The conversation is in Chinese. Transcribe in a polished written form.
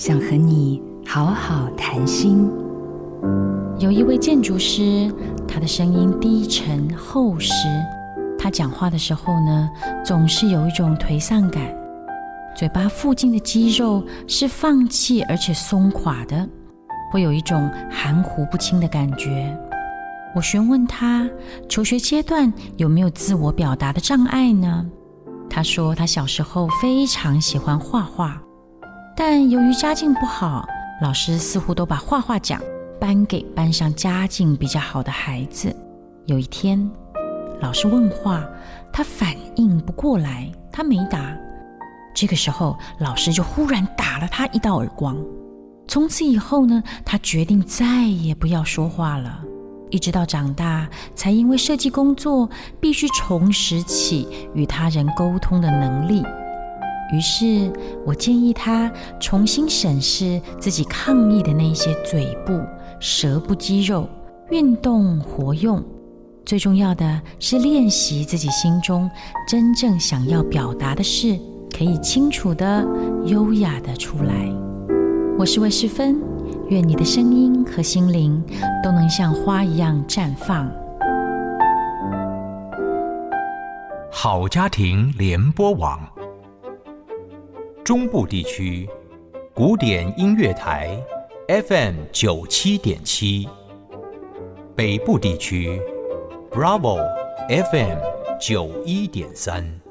想和你好好谈心。有一位建筑师，他的声音低沉厚实，他讲话的时候呢，总是有一种颓丧感，嘴巴附近的肌肉是放弃而且松垮的，会有一种含糊不清的感觉。我询问他，求学阶段有没有自我表达的障碍呢？他说他小时候非常喜欢画画，但由于家境不好，老师似乎都把画画奖颁给班上家境比较好的孩子。有一天，老师问话，他反应不过来，他没答。这个时候，老师就忽然打了他一道耳光。从此以后呢，他决定再也不要说话了。一直到长大，才因为设计工作必须重拾起与他人沟通的能力。于是我建议他重新审视自己抗议的那些嘴部、舌部肌肉，运动活用。最重要的是练习自己心中真正想要表达的事，可以清楚的、优雅的出来。我是魏诗芬，愿你的声音和心灵都能像花一样绽放。好家庭联播网，中部地区古典音乐台 FM 97.7， 北部地区 Bravo FM 91.3。